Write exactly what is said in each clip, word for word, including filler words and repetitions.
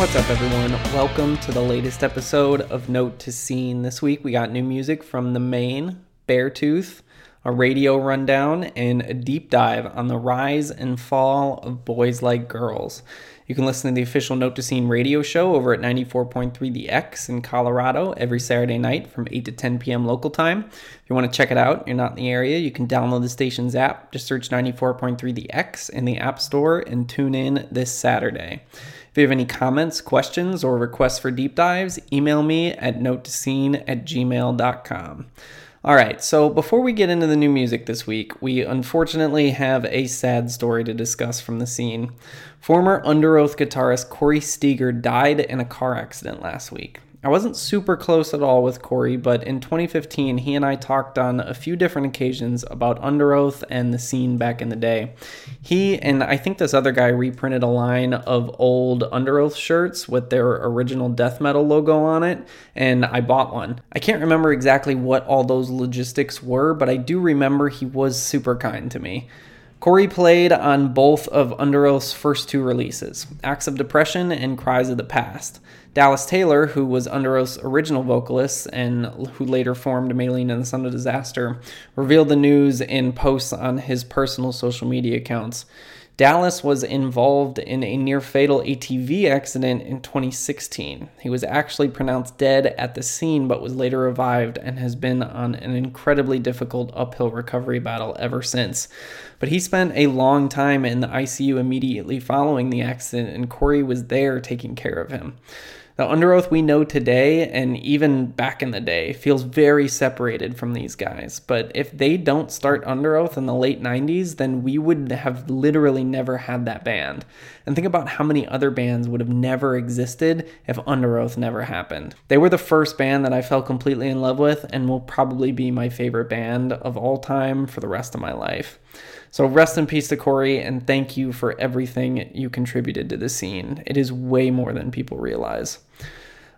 What's up, everyone? Welcome to the latest episode of Note to Scene. This week we got new music from The Maine, Beartooth, a radio rundown, and a deep dive on the rise and fall of Boys Like Girls. You can listen to the official Note to Scene radio show over at ninety-four point three The X in Colorado every Saturday night from eight to ten p.m. local time. If you want to check it out, you're not in the area, you can download the station's app. Just search ninety-four point three The X in the App Store and tune in this Saturday. If you have any comments, questions, or requests for deep dives, email me at note to scene at gmail dot com. All right, so before we get into the new music this week, we unfortunately have a sad story to discuss from the scene. Former Underoath guitarist Corey Steger died in a car accident last week. I wasn't super close at all with Corey, but in twenty fifteen, he and I talked on a few different occasions about Underoath and the scene back in the day. He and I think this other guy reprinted a line of old Underoath shirts with their original death metal logo on it, and I bought one. I can't remember exactly what all those logistics were, but I do remember he was super kind to me. Corey played on both of Underoath's first two releases, Acts of Depression and Cries of the Past. Dallas Taylor, who was Underoath's original vocalist and who later formed Maylene and the Sons of Disaster, revealed the news in posts on his personal social media accounts. Dallas was involved in a near-fatal A T V accident in twenty sixteen. He was actually pronounced dead at the scene, but was later revived and has been on an incredibly difficult uphill recovery battle ever since. But he spent a long time in the I C U immediately following the accident, and Corey was there taking care of him. The Underoath we know today, and even back in the day, feels very separated from these guys. But if they don't start Underoath in the late nineties, then we would have literally never had that band. And think about how many other bands would have never existed if Underoath never happened. They were the first band that I fell completely in love with and will probably be my favorite band of all time for the rest of my life. So rest in peace to Corey, and thank you for everything you contributed to the scene. It is way more than people realize.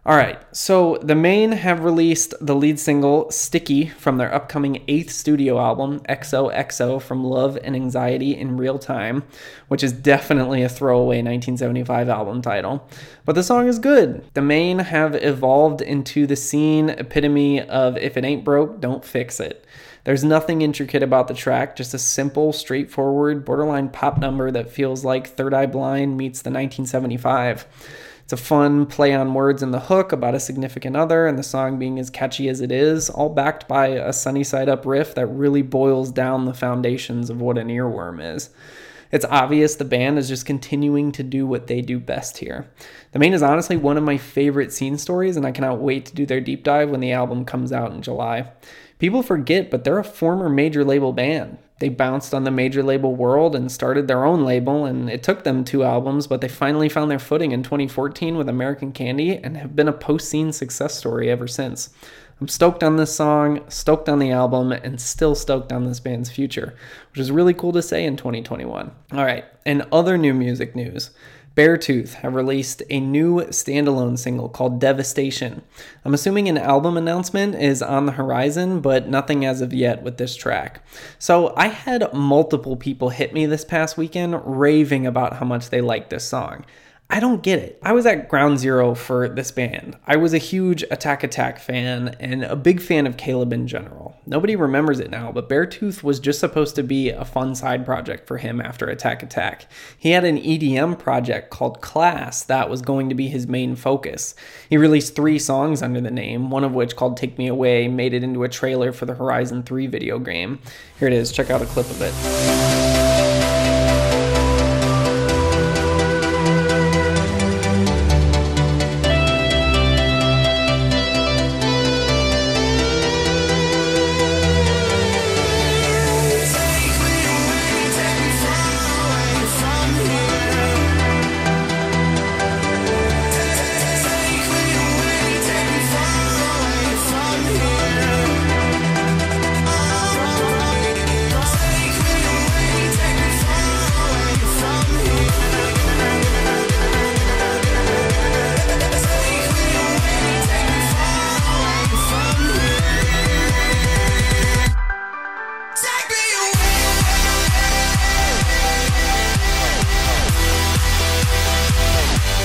All right, so The Maine have released the lead single, Sticky, from their upcoming eighth studio album, X O X O, From Love and Anxiety in Real Time, which is definitely a throwaway nineteen seventy-five album title. But the song is good. The Maine have evolved into the scene epitome of if it ain't broke, don't fix it. There's nothing intricate about the track, just a simple, straightforward, borderline pop number that feels like Third Eye Blind meets the nineteen seventy-five. It's a fun play on words in the hook about a significant other and the song being as catchy as it is, all backed by a sunny-side-up riff that really boils down the foundations of what an earworm is. It's obvious the band is just continuing to do what they do best here. The Maine is honestly one of my favorite scene stories, and I cannot wait to do their deep dive when the album comes out in July. People forget, but they're a former major label band. They bounced on the major label world and started their own label, and it took them two albums, but they finally found their footing in twenty fourteen with American Candy and have been a post-scene success story ever since. I'm stoked on this song, stoked on the album, and still stoked on this band's future, which is really cool to say in twenty twenty-one. All right, and other new music news. Beartooth have released a new standalone single called Devastation. I'm assuming an album announcement is on the horizon, but nothing as of yet with this track. So I had multiple people hit me this past weekend raving about how much they liked this song. I don't get it. I was at ground zero for this band. I was a huge Attack Attack fan and a big fan of Caleb in general. Nobody remembers it now, but Beartooth was just supposed to be a fun side project for him after Attack Attack. He had an E D M project called Class that was going to be his main focus. He released three songs under the name, one of which, called Take Me Away, made it into a trailer for the Horizon three video game. Here it is. Check out a clip of it.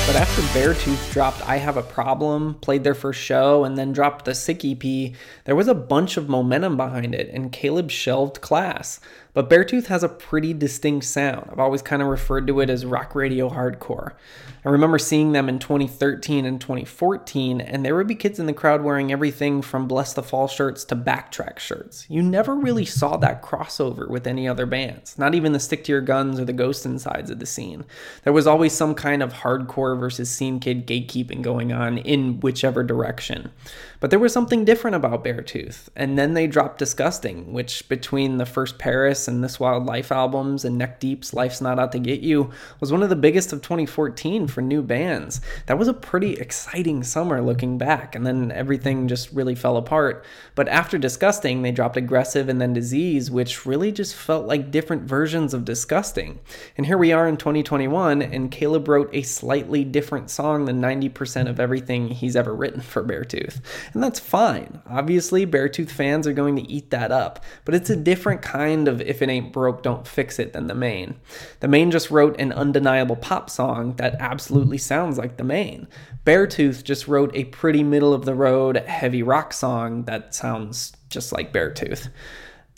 But after Beartooth dropped I Have a Problem, played their first show, and then dropped the Sick E P, there was a bunch of momentum behind it, and Caleb shelved Class. But Beartooth has a pretty distinct sound. I've always kind of referred to it as rock radio hardcore. I remember seeing them in twenty thirteen and twenty fourteen, and there would be kids in the crowd wearing everything from Bless the Fall shirts to Backtrack shirts. You never really saw that crossover with any other bands, not even the Stick to Your Guns or the Ghost Insides of the scene. There was always some kind of hardcore versus scene kid gatekeeping going on in whichever direction. But there was something different about Beartooth, and then they dropped Disgusting, which between the first Paris and This Wild Life albums and Neck Deep's Life's Not Out to Get You was one of the biggest of twenty fourteen for new bands. That was a pretty exciting summer looking back, and then everything just really fell apart. But after Disgusting, they dropped Aggressive and then Disease, which really just felt like different versions of Disgusting. And here we are in twenty twenty-one, and Caleb wrote a slightly different song than ninety percent of everything he's ever written for Beartooth. And that's fine. Obviously, Beartooth fans are going to eat that up, but it's a different kind of if it ain't broke, don't fix it than The Maine. The Maine just wrote an undeniable pop song that absolutely sounds like The Maine. Beartooth just wrote a pretty middle-of-the-road heavy rock song that sounds just like Beartooth.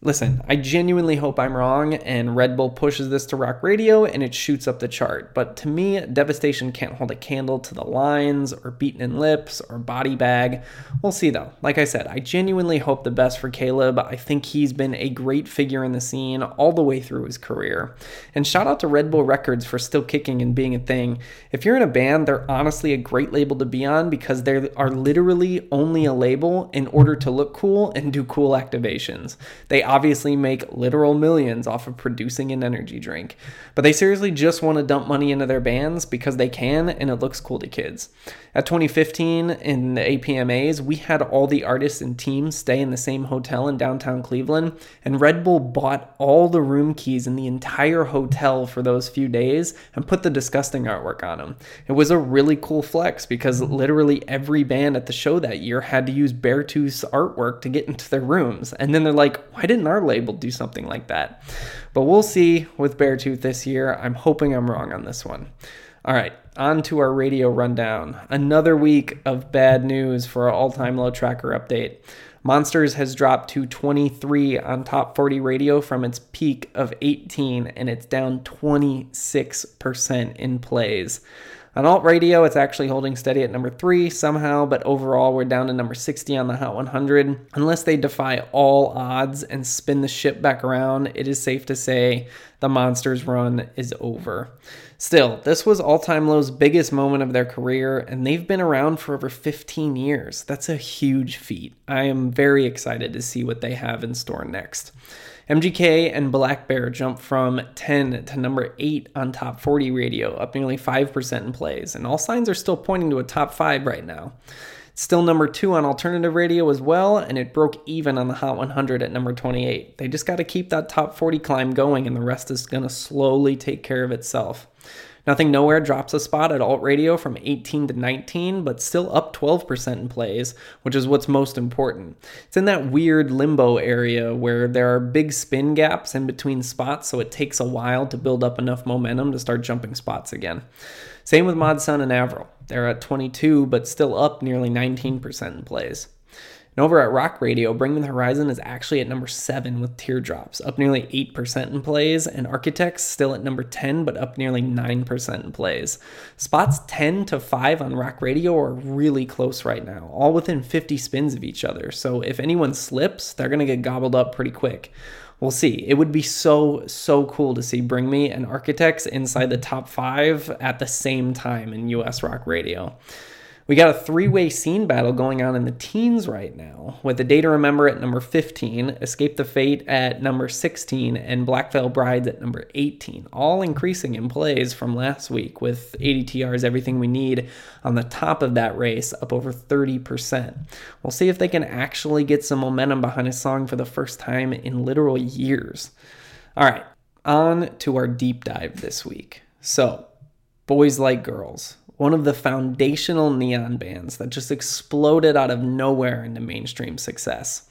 Listen, I genuinely hope I'm wrong, and Red Bull pushes this to rock radio, and it shoots up the chart. But to me, Devastation can't hold a candle to The Lines, or Beaten in Lips, or Body Bag. We'll see, though. Like I said, I genuinely hope the best for Caleb. I think he's been a great figure in the scene all the way through his career. And shout out to Red Bull Records for still kicking and being a thing. If you're in a band, they're honestly a great label to be on, because they are literally only a label in order to look cool and do cool activations. They obviously make literal millions off of producing an energy drink, but they seriously just want to dump money into their bands because they can and it looks cool to kids. At twenty fifteen in the A P M As, we had all the artists and teams stay in the same hotel in downtown Cleveland, and Red Bull bought all the room keys in the entire hotel for those few days and put the Disgusting artwork on them. It was a really cool flex because literally every band at the show that year had to use Beartooth's artwork to get into their rooms, and then they're like, why didn't our label do something like that? But we'll see with Beartooth this year. I'm hoping I'm wrong on this one. All right, on to our radio rundown. Another week of bad news for our all-time low tracker update. Monsters has dropped to twenty-three on Top forty Radio from its peak of eighteen, and it's down twenty-six percent in plays. On alt radio, it's actually holding steady at number three somehow, but overall we're down to number sixty on the Hot one hundred. Unless they defy all odds and spin the ship back around, it is safe to say the Monsters run is over. Still, this was All Time Low's biggest moment of their career, and they've been around for over fifteen years. That's a huge feat. I am very excited to see what they have in store next. M G K and Black Bear jumped from ten to number eight on Top forty Radio, up nearly five percent in plays, and all signs are still pointing to a top five right now. It's still number two on alternative radio as well, and it broke even on the Hot one hundred at number twenty-eight. They just got to keep that Top forty climb going, and the rest is going to slowly take care of itself. Nothing Nowhere drops a spot at alt radio from eighteen to nineteen, but still up twelve percent in plays, which is what's most important. It's in that weird limbo area where there are big spin gaps in between spots, so it takes a while to build up enough momentum to start jumping spots again. Same with Mod Sun and Avril. They're at twenty-two, but still up nearly nineteen percent in plays. And over at rock radio, Bring Me the Horizon is actually at number seven with Teardrops, up nearly eight percent in plays, and Architects still at number ten, but up nearly nine percent in plays. Spots ten to five on rock radio are really close right now, all within fifty spins of each other, so if anyone slips, they're going to get gobbled up pretty quick. We'll see. It would be so, so cool to see Bring Me and Architects inside the top five at the same time in U S rock radio. We got a three-way scene battle going on in the teens right now, with A Day to Remember at number fifteen, Escape the Fate at number sixteen, and Black Veil Brides at number eighteen, all increasing in plays from last week, with A D T R's Everything We Need on the top of that race, up over thirty percent. We'll see if they can actually get some momentum behind a song for the first time in literal years. All right, on to our deep dive this week. So, Boys Like Girls, one of the foundational neon bands that just exploded out of nowhere into mainstream success.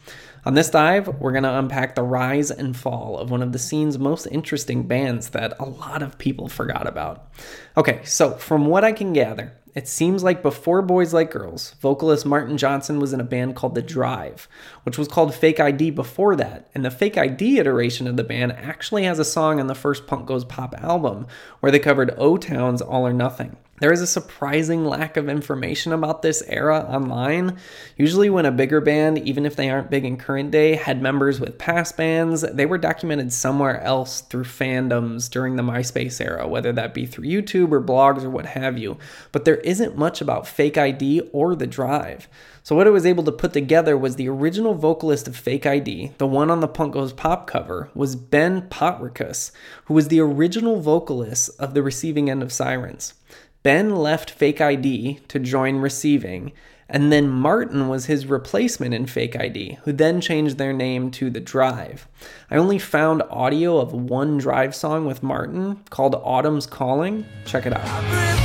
On this dive, we're going to unpack the rise and fall of one of the scene's most interesting bands that a lot of people forgot about. Okay, so from what I can gather, it seems like before Boys Like Girls, vocalist Martin Johnson was in a band called The Drive, which was called Fake I D before that, and the Fake I D iteration of the band actually has a song on the first Punk Goes Pop album, where they covered O-Town's All or Nothing. There is a surprising lack of information about this era online. Usually when a bigger band, even if they aren't big in current day, had members with past bands, they were documented somewhere else through fandoms during the MySpace era, whether that be through YouTube or blogs or what have you. But there isn't much about Fake I D or The Drive. So what I was able to put together was the original vocalist of Fake I D, the one on the Punk Goes Pop cover, was Ben Potrikas, who was the original vocalist of The Receiving End of Sirens. Ben left Fake I D to join Receiving, and then Martin was his replacement in Fake I D, who then changed their name to The Drive. I only found audio of one Drive song with Martin called Autumn's Calling. Check it out.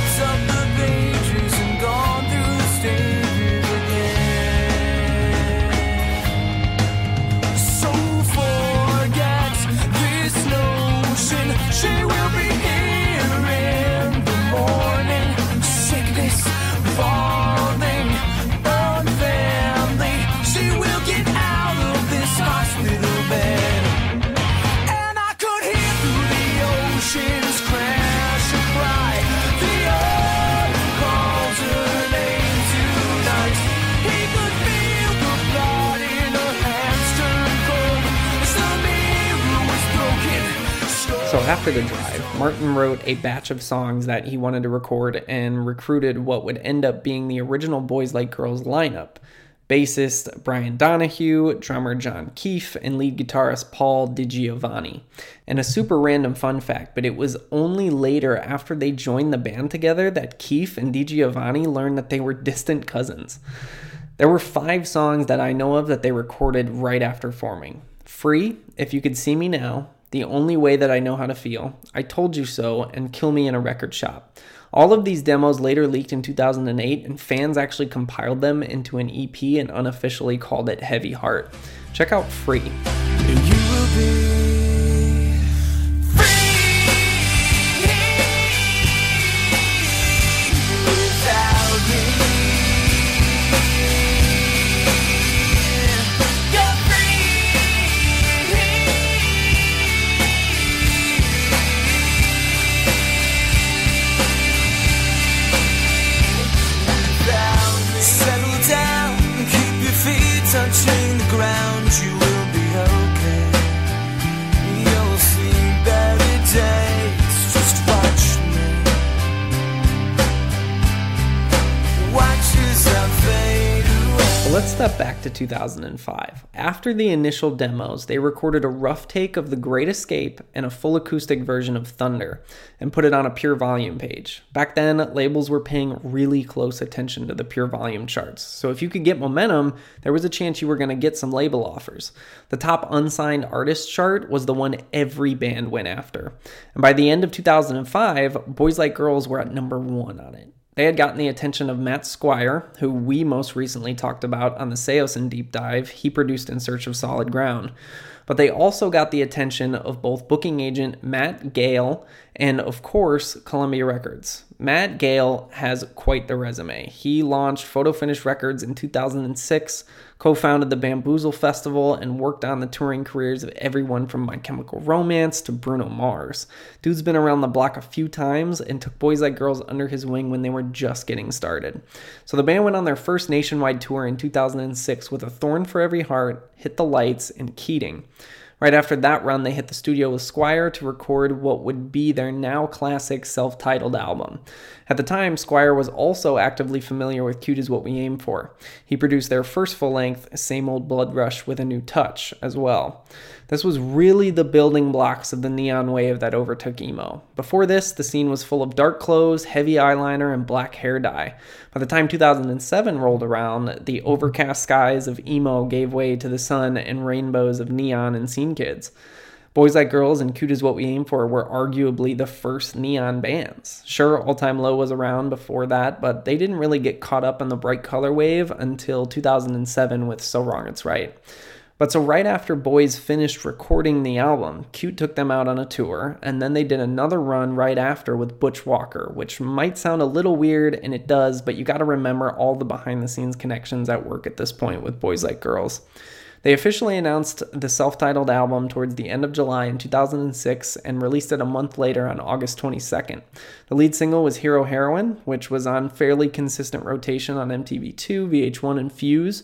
So after The Drive, Martin wrote a batch of songs that he wanted to record and recruited what would end up being the original Boys Like Girls lineup. Bassist Brian Donahue, drummer John Keefe, and lead guitarist Paul DiGiovanni. And a super random fun fact, but it was only later after they joined the band together that Keefe and DiGiovanni learned that they were distant cousins. There were five songs that I know of that they recorded right after forming. Free, If You Could See Me Now, The Only Way That I Know How to Feel, I Told You So, and Kill Me in a Record Shop. All of these demos later leaked in two thousand eight, and fans actually compiled them into an E P and unofficially called it Heavy Heart. Check out Free. You will be free without me. Let's step back to two thousand five. After the initial demos, they recorded a rough take of The Great Escape and a full acoustic version of Thunder, and put it on a pure volume page. Back then, labels were paying really close attention to the pure volume charts, so if you could get momentum, there was a chance you were going to get some label offers. The top unsigned artist chart was the one every band went after, and by the end of two thousand five, Boys Like Girls were at number one on it. They had gotten the attention of Matt Squire, who we most recently talked about on the Seosin Deep Dive. He produced In Search of Solid Ground. But they also got the attention of both booking agent Matt Gale and, of course, Columbia Records. Matt Gale has quite the resume. He launched Photo Finish Records in two thousand six, co-founded the Bamboozle Festival, and worked on the touring careers of everyone from My Chemical Romance to Bruno Mars. Dude's been around the block a few times and took Boys Like Girls under his wing when they were just getting started. So the band went on their first nationwide tour in two thousand six with A Thorn for Every Heart, Hit the Lights, and Keating. Right after that run, they hit the studio with Squire to record what would be their now classic self-titled album. At the time, Squire was also actively familiar with Cute Is What We Aim For. He produced their first full-length, Same Old Blood Rush with a New Touch, as well. This was really the building blocks of the neon wave that overtook emo. Before this, the scene was full of dark clothes, heavy eyeliner, and black hair dye. By the time two thousand seven rolled around, the overcast skies of emo gave way to the sun and rainbows of neon and scene kids. Boys Like Girls and Cute Is What We Aim For were arguably the first neon bands. Sure, All Time Low was around before that, but they didn't really get caught up in the bright color wave until two thousand seven with So Wrong It's Right. But so right after Boys finished recording the album, Q took them out on a tour, and then they did another run right after with Butch Walker, which might sound a little weird, and it does, but you gotta remember all the behind-the-scenes connections at work at this point with Boys Like Girls. They officially announced the self-titled album towards the end of July in two thousand six and released it a month later on August twenty-second. The lead single was Hero Heroine, which was on fairly consistent rotation on M T V two, V H one, and Fuse.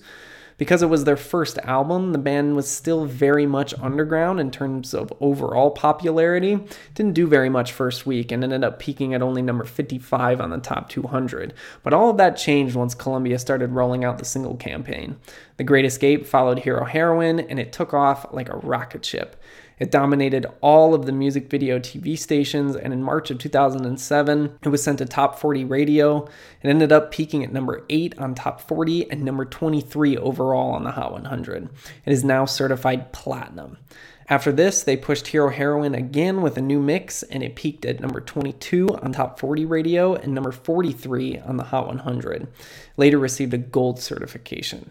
Because it was their first album, the band was still very much underground in terms of overall popularity. Didn't do very much first week and ended up peaking at only number fifty-five on the top two hundred. But all of that changed once Columbia started rolling out the single campaign. The Great Escape followed Hero Heroine, and it took off like a rocket ship. It dominated all of the music video T V stations, and in March of two thousand seven, it was sent to Top forty Radio. It ended up peaking at number eight on Top forty and number twenty-three overall on the Hot one hundred. It is now certified platinum. After this, they pushed Hero Heroine again with a new mix, and it peaked at number twenty-two on Top forty Radio and number forty-three on the Hot one hundred. Later received a gold certification.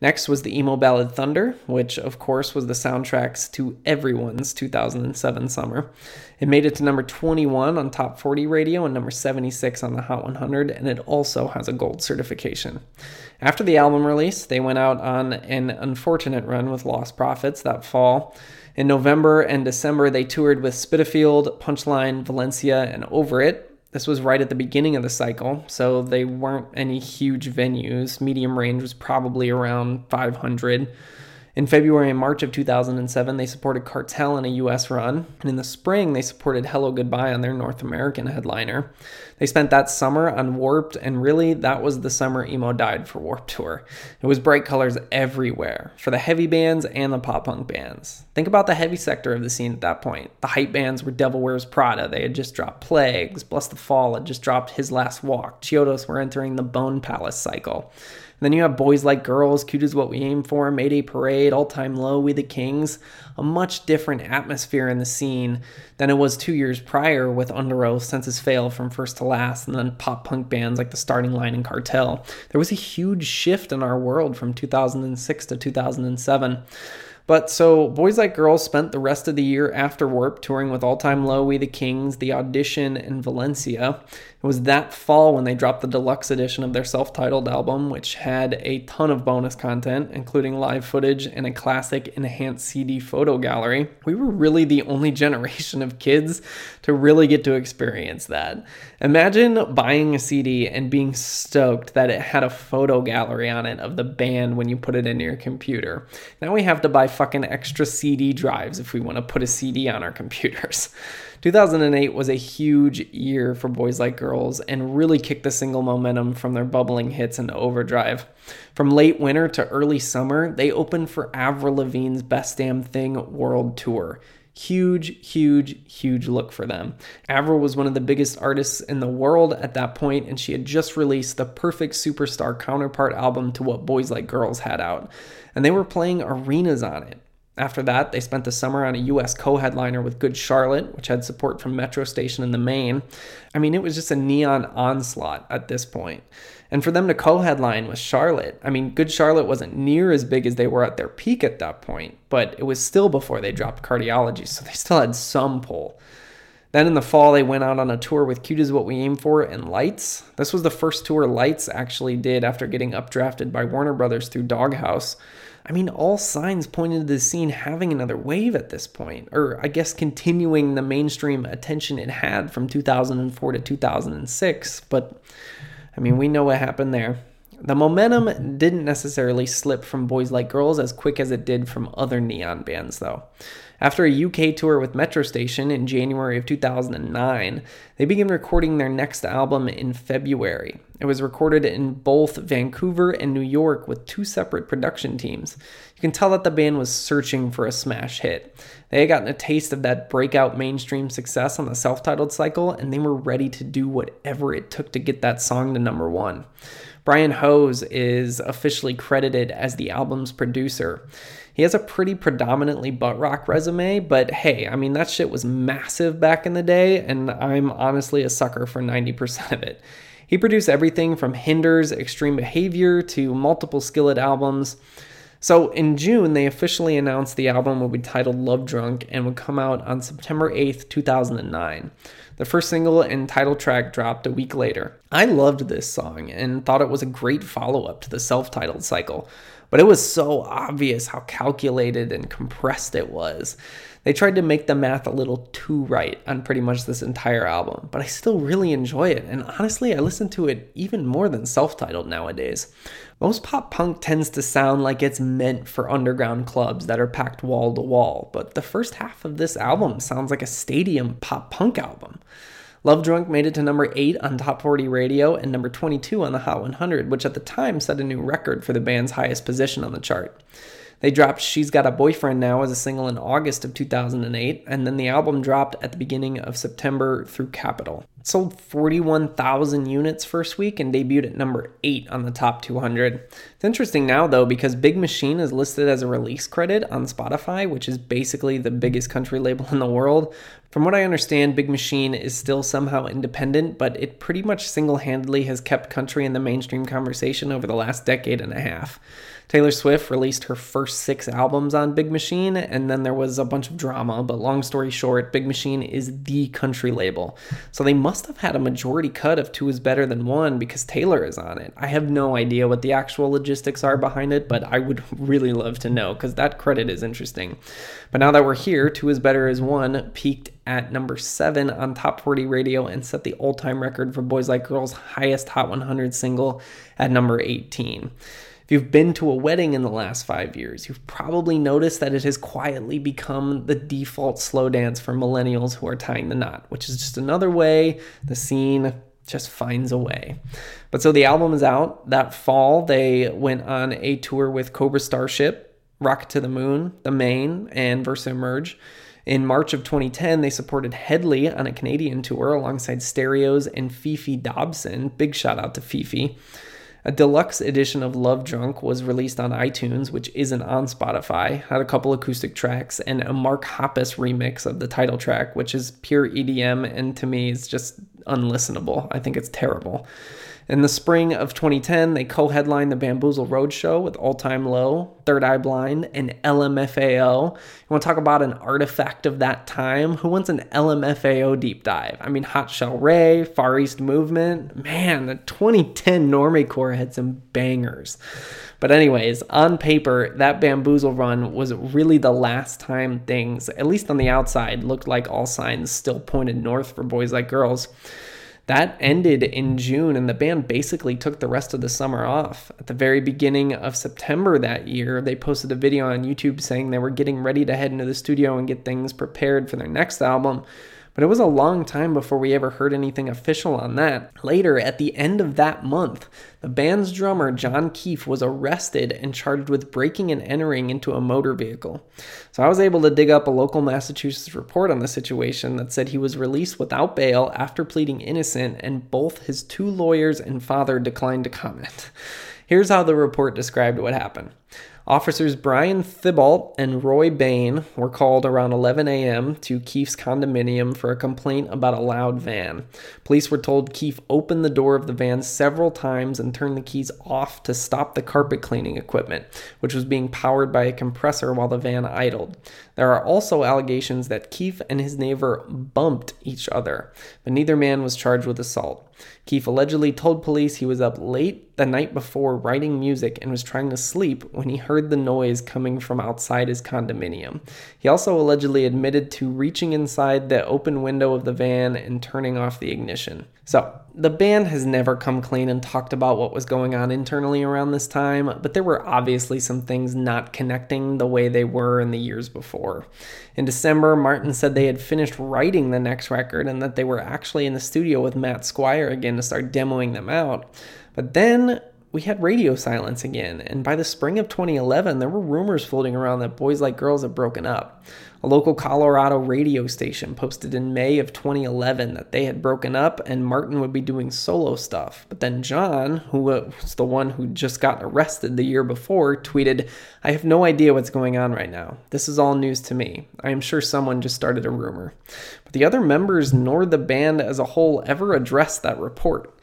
Next was the emo ballad Thunder, which of course was the soundtracks to everyone's two thousand seven summer. It made it to number twenty-one on Top forty Radio and number seventy-six on the Hot one hundred, and it also has a gold certification. After the album release, they went out on an unfortunate run with Lost Prophets that fall. In November and December, they toured with Spittafield, Punchline, Valencia, and Over It. This was right at the beginning of the cycle, so they weren't any huge venues. Medium range was probably around five hundred. In February and March of two thousand seven, they supported Cartel in a U S run, and in the spring, they supported Hello Goodbye on their North American headliner. They spent that summer on Warped, and really, that was the summer emo died for Warped Tour. It was bright colors everywhere, for the heavy bands and the pop-punk bands. Think about the heavy sector of the scene at that point. The hype bands were Devil Wears Prada, they had just dropped Plagues, Bless the Fall had just dropped His Last Walk, Chiodos were entering the Bone Palace cycle. Then you have Boys Like Girls, Cute Is What We Aim For, Mayday Parade, All Time Low, We the Kings. A much different atmosphere in the scene than it was two years prior with Underoath, Senses Fail from First to Last, and then pop punk bands like The Starting Line and Cartel. There was a huge shift in our world from two thousand six to two thousand seven. But so Boys Like Girls spent the rest of the year after Warped touring with All Time Low, We the Kings, The Audition, and Valencia. It was that fall when they dropped the deluxe edition of their self-titled album, which had a ton of bonus content, including live footage and a classic enhanced C D photo gallery. We were really the only generation of kids to really get to experience that. Imagine buying a C D and being stoked that it had a photo gallery on it of the band when you put it into your computer. Now we have to buy fucking extra C D drives if we want to put a C D on our computers. two thousand eight was a huge year for Boys Like Girls and really kicked the single momentum from their bubbling hits into overdrive. From late winter to early summer, they opened for Avril Lavigne's Best Damn Thing World Tour. Huge, huge, huge look for them. Avril was one of the biggest artists in the world at that point, and she had just released the perfect superstar counterpart album to what Boys Like Girls had out, and they were playing arenas on it. After that, they spent the summer on a U S co-headliner with Good Charlotte, which had support from Metro Station and The Maine. I mean, it was just a neon onslaught at this point. And for them to co-headline with Charlotte, I mean, Good Charlotte wasn't near as big as they were at their peak at that point, but it was still before they dropped Cardiology, so they still had some pull. Then in the fall, they went out on a tour with Cute Is What We Aim For and Lights. This was the first tour Lights actually did after getting updrafted by Warner Brothers through Doghouse. I mean, all signs pointed to the scene having another wave at this point, or I guess continuing the mainstream attention it had from two thousand four to two thousand six, but I mean, we know what happened there. The momentum didn't necessarily slip from Boys Like Girls as quick as it did from other neon bands, though. After a U K tour with Metro Station in January of two thousand nine, they began recording their next album in February. It was recorded in both Vancouver and New York with two separate production teams. You can tell that the band was searching for a smash hit. They had gotten a taste of that breakout mainstream success on the self-titled cycle, and they were ready to do whatever it took to get that song to number one. Brian Hose is officially credited as the album's producer. He has a pretty predominantly butt rock resume, but hey, I mean, that shit was massive back in the day, and I'm honestly a sucker for ninety percent of it. He produced everything from Hinder's Extreme Behavior to multiple Skillet albums. So in June, they officially announced the album would be titled Love Drunk and would come out on September eighth, two thousand nine. The first single and title track dropped a week later. I loved this song and thought it was a great follow-up to the self-titled cycle, but it was so obvious how calculated and compressed it was. They tried to make the math a little too right on pretty much this entire album, but I still really enjoy it, and honestly, I listen to it even more than self-titled nowadays. Most pop punk tends to sound like it's meant for underground clubs that are packed wall to wall, but the first half of this album sounds like a stadium pop punk album. Love Drunk made it to number eight on Top forty Radio and number twenty-two on the Hot one hundred, which at the time set a new record for the band's highest position on the chart. They dropped She's Got a Boyfriend Now as a single in August of two thousand eight, and then the album dropped at the beginning of September through Capitol. It sold forty-one thousand units first week and debuted at number eight on the Top two hundred. It's interesting now, though, because Big Machine is listed as a release credit on Spotify, which is basically the biggest country label in the world. From what I understand, Big Machine is still somehow independent, but it pretty much single-handedly has kept country in the mainstream conversation over the last decade and a half. Taylor Swift released her first six albums on Big Machine, and then there was a bunch of drama, but long story short, Big Machine is the country label. So they must have had a majority cut of Two Is Better Than One because Taylor is on it. I have no idea what the actual logistics are behind it, but I would really love to know because that credit is interesting. But now that we're here, Two Is Better As One peaked at number seven on Top forty Radio and set the all-time record for Boys Like Girls' highest Hot one hundred single at number eighteen. If you've been to a wedding in the last five years, you've probably noticed that it has quietly become the default slow dance for millennials who are tying the knot, which is just another way the scene just finds a way. But so the album is out. That fall, they went on a tour with Cobra Starship, Rocket to the Moon, The Maine, and Versa Emerge. In March of twenty ten, they supported Headley on a Canadian tour alongside Stereos and Fifi Dobson. Big shout out to Fifi. A deluxe edition of Love Drunk was released on iTunes, which isn't on Spotify, had a couple acoustic tracks, and a Mark Hoppus remix of the title track, which is pure E D M, and to me is just unlistenable. I think it's terrible. In the spring of twenty ten, they co-headlined the Bamboozle Roadshow with All Time Low, Third Eye Blind, and L M F A O. You want to talk about an artifact of that time? Who wants an L M F A O deep dive? I mean, Hot Shell Ray, Far East Movement. Man, the twenty ten Normecore had some bangers. But anyways, on paper, that Bamboozle run was really the last time things, at least on the outside, looked like all signs still pointed north for Boys Like Girls. That ended in June, and the band basically took the rest of the summer off. At the very beginning of September that year, they posted a video on YouTube saying they were getting ready to head into the studio and get things prepared for their next album, but it was a long time before we ever heard anything official on that. Later, at the end of that month, the band's drummer, John Keefe, was arrested and charged with breaking and entering into a motor vehicle. So I was able to dig up a local Massachusetts report on the situation that said he was released without bail after pleading innocent, and both his two lawyers and father declined to comment. Here's how the report described what happened. Officers Brian Thibault and Roy Bain were called around eleven a.m. to Keefe's condominium for a complaint about a loud van. Police were told Keefe opened the door of the van several times and turned the keys off to stop the carpet cleaning equipment, which was being powered by a compressor while the van idled. There are also allegations that Keefe and his neighbor bumped each other, but neither man was charged with assault. Keefe allegedly told police he was up late the night before writing music and was trying to sleep when he heard the noise coming from outside his condominium. He also allegedly admitted to reaching inside the open window of the van and turning off the ignition. So, the band has never come clean and talked about what was going on internally around this time, but there were obviously some things not connecting the way they were in the years before. In December, Martin said they had finished writing the next record and that they were actually in the studio with Matt Squire again to start demoing them out. But then we had radio silence again, and by the spring of twenty eleven, there were rumors floating around that Boys Like Girls had broken up. A local Colorado radio station posted in May of twenty eleven that they had broken up and Martin would be doing solo stuff. But then John, who was the one who just got arrested the year before, tweeted, "I have no idea what's going on right now. This is all news to me. I am sure someone just started a rumor." But the other members nor the band as a whole ever addressed that report.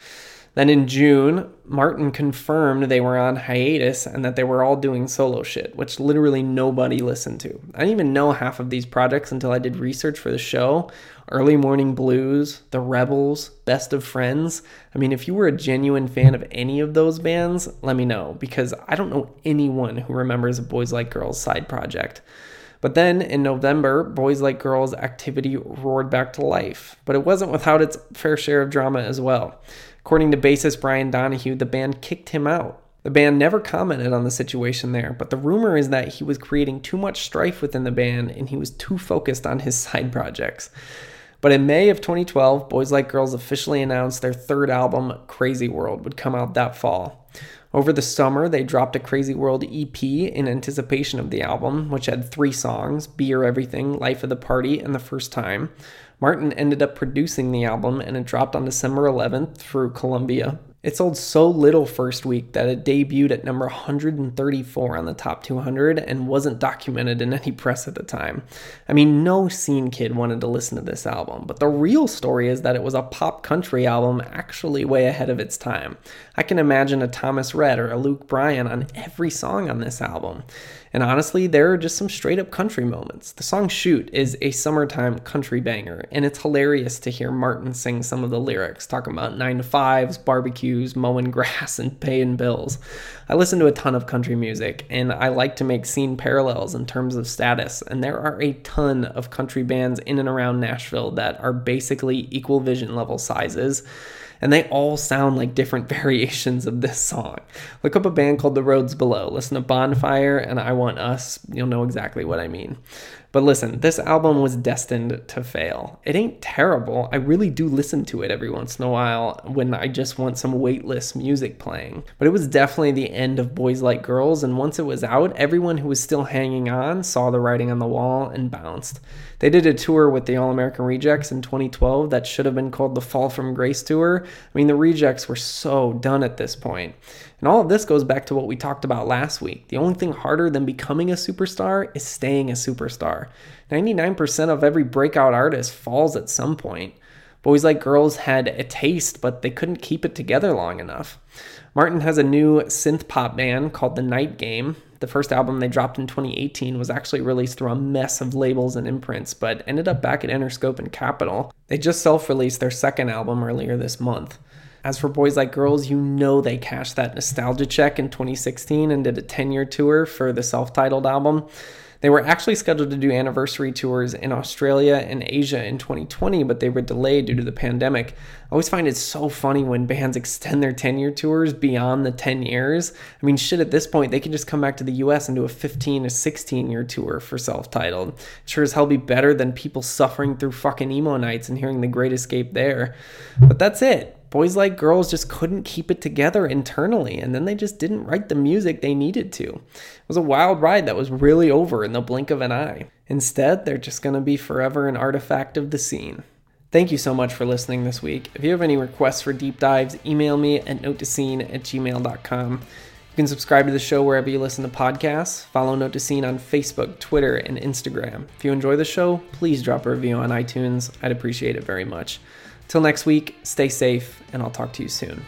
Then in June, Martin confirmed they were on hiatus and that they were all doing solo shit, which literally nobody listened to. I didn't even know half of these projects until I did research for the show. Early Morning Blues, The Rebels, Best of Friends. I mean, if you were a genuine fan of any of those bands, let me know, because I don't know anyone who remembers a Boys Like Girls side project. But then in November, Boys Like Girls activity roared back to life, but it wasn't without its fair share of drama as well. According to bassist Brian Donahue, the band kicked him out. The band never commented on the situation there, but the rumor is that he was creating too much strife within the band and he was too focused on his side projects. But in May of twenty twelve, Boys Like Girls officially announced their third album, Crazy World, would come out that fall. Over the summer, they dropped a Crazy World E P in anticipation of the album, which had three songs, Be Your Everything, Life of the Party, and The First Time. Martin ended up producing the album, and it dropped on December eleventh through Columbia. It sold so little first week that it debuted at number one hundred thirty-four on the top two hundred and wasn't documented in any press at the time. I mean, no scene kid wanted to listen to this album, but the real story is that it was a pop country album actually way ahead of its time. I can imagine a Thomas Rhett or a Luke Bryan on every song on this album. And honestly, there are just some straight up country moments. The song Shoot is a summertime country banger, and it's hilarious to hear Martin sing some of the lyrics, talking about nine to fives, barbecues, mowing grass, and paying bills. I listen to a ton of country music, and I like to make scene parallels in terms of status, and there are a ton of country bands in and around Nashville that are basically equal vision level sizes, and they all sound like different variations of this song. Look up a band called The Roads Below, listen to Bonfire, and I Want Us. You'll know exactly what I mean. But listen, this album was destined to fail. It ain't terrible. I really do listen to it every once in a while when I just want some weightless music playing. But it was definitely the end of Boys Like Girls, and once it was out, everyone who was still hanging on saw the writing on the wall and bounced. They did a tour with the All American Rejects in twenty twelve that should have been called the Fall from Grace Tour. I mean, the Rejects were so done at this point. And all of this goes back to what we talked about last week. The only thing harder than becoming a superstar is staying a superstar. ninety-nine percent of every breakout artist falls at some point. Boys Like Girls had a taste, but they couldn't keep it together long enough. Martin has a new synth pop band called The Night Game. The first album they dropped in twenty eighteen was actually released through a mess of labels and imprints, but ended up back at Interscope and Capitol. They just self-released their second album earlier this month. As for Boys Like Girls, you know they cashed that nostalgia check in twenty sixteen and did a ten-year tour for the self-titled album. They were actually scheduled to do anniversary tours in Australia and Asia in twenty twenty, but they were delayed due to the pandemic. I always find it so funny when bands extend their ten-year tours beyond the ten years. I mean, shit, at this point, they could just come back to the U S and do a fifteen or sixteen-year tour for self-titled. Sure as hell be better than people suffering through fucking emo nights and hearing The Great Escape there. But that's it. Boys Like Girls just couldn't keep it together internally, and then they just didn't write the music they needed to. It was a wild ride that was really over in the blink of an eye. Instead, they're just going to be forever an artifact of the scene. Thank you so much for listening this week. If you have any requests for deep dives, email me at note to scene at gmail dot com. You can subscribe to the show wherever you listen to podcasts. Follow Note to Scene on Facebook, Twitter, and Instagram. If you enjoy the show, please drop a review on iTunes. I'd appreciate it very much. Till next week, stay safe, and I'll talk to you soon.